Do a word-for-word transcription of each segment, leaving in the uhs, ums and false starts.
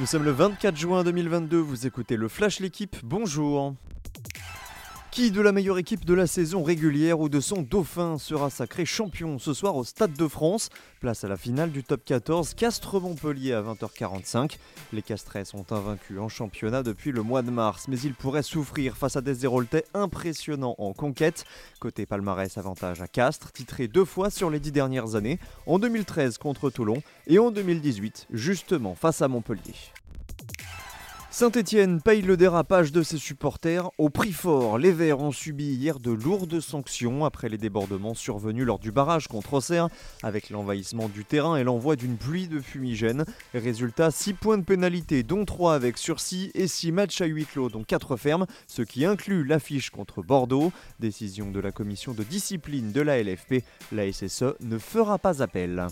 Nous sommes le vingt-quatre juin deux mille vingt-deux, vous écoutez le Flash l'équipe, bonjour. Qui de la meilleure équipe de la saison régulière ou de son dauphin sera sacré champion ce soir au Stade de France? Place à la finale du top quatorze, Castres-Montpellier à vingt heures quarante-cinq. Les Castrais sont invaincus en championnat depuis le mois de mars, mais ils pourraient souffrir face à des Héroltais impressionnants en conquête. Côté palmarès, avantage à Castres, titré deux fois sur les dix dernières années, en deux mille treize contre Toulon et en deux mille dix-huit, justement face à Montpellier. Saint-Etienne paye le dérapage de ses supporters au prix fort. Les Verts ont subi hier de lourdes sanctions après les débordements survenus lors du barrage contre Auxerre, avec l'envahissement du terrain et l'envoi d'une pluie de fumigène. Résultat, six points de pénalité, dont trois avec sursis et six matchs à huis clos, dont quatre fermes, ce qui inclut l'affiche contre Bordeaux. Décision de la commission de discipline de la L F P, la S S E ne fera pas appel.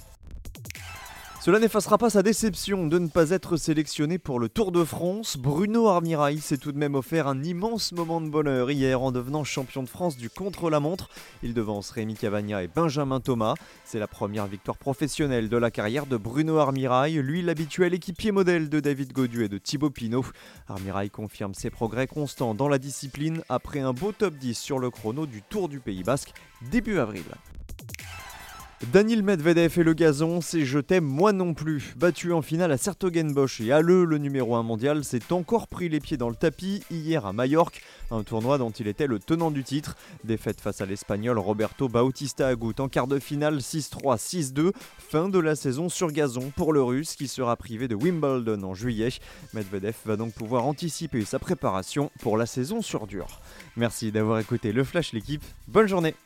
Cela n'effacera pas sa déception de ne pas être sélectionné pour le Tour de France. Bruno Armirail s'est tout de même offert un immense moment de bonheur hier en devenant champion de France du contre-la-montre. Il devance Rémi Cavagna et Benjamin Thomas. C'est la première victoire professionnelle de la carrière de Bruno Armirail, lui l'habituel équipier modèle de David Gaudu et de Thibaut Pinot. Armirail confirme ses progrès constants dans la discipline après un beau top dix sur le chrono du Tour du Pays Basque début avril. Daniil Medvedev et le gazon, c'est « Je t'aime, moi non plus ». Battu en finale à Sertogenbosch et à Halle, le numéro un mondial s'est encore pris les pieds dans le tapis hier à Majorque, un tournoi dont il était le tenant du titre. Défaite face à l'Espagnol Roberto Bautista Agut en quart de finale six trois six deux, fin de la saison sur gazon pour le Russe qui sera privé de Wimbledon en juillet. Medvedev va donc pouvoir anticiper sa préparation pour la saison sur dur. Merci d'avoir écouté le Flash l'équipe, bonne journée.